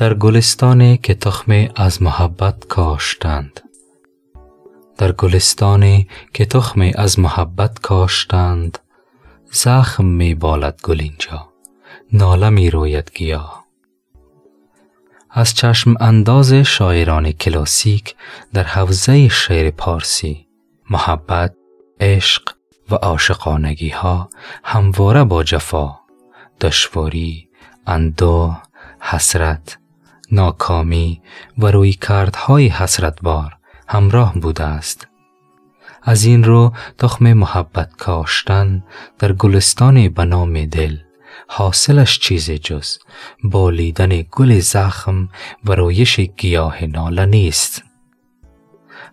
در گلستانی که تخم از محبت کاشتند، در گلستانی که تخم از محبت کاشتند، زخم می بالد گل اینجا، ناله می روید گیا. از چشم انداز شاعران کلاسیک در حوزه شعر پارسی، محبت، عشق و عاشقانگی ها همواره با جفا، دشواری، اندوه، حسرت، ناکامی و رویکردهای حسرتبار همراه بوده است. از این رو تخم محبت کاشتن در گلستان به نام دل حاصلش چیز جز بالیدن گل زخم و رویش گیاه ناله نیست.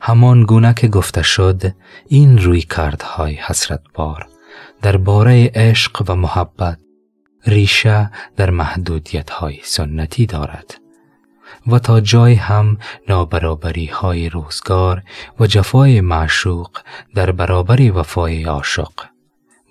همان گونه که گفته شد، این رویکردهای حسرتبار درباره عشق و محبت ریشه در محدودیت‌های سنتی دارد و تا جای هم نابرابری‌های روزگار و جفای معشوق در برابر وفای عاشق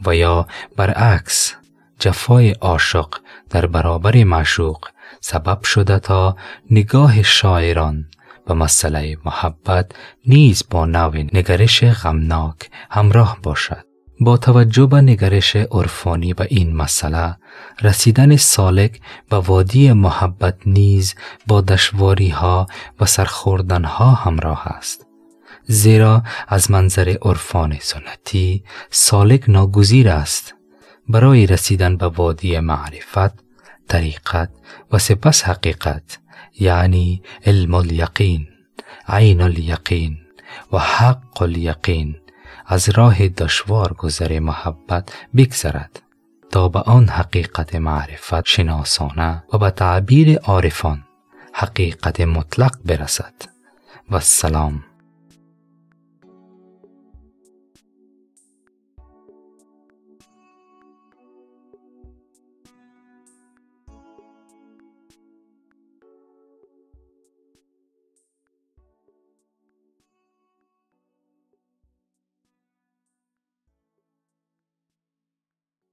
و یا برعکس جفای عاشق در برابر معشوق سبب شده تا نگاه شاعران به مسئله محبت نیز با نوع نگرش غمناک همراه باشد. با توجه به نگرش عرفانی به این مسئله، رسیدن سالک به وادی محبت نیز با دشواری ها و سرخوردن ها همراه است، زیرا از منظر عرفان سنتی سالک ناگزیر است برای رسیدن به وادی معرفت، طریقت و سپس حقیقت، یعنی علم الیقین، عین الیقین و حق الیقین، از راه دشوار گذر محبت بگذرد تا به آن حقیقت معرفت شناسانه و به تعبیر عارفان حقیقت مطلق برسد. و السلام.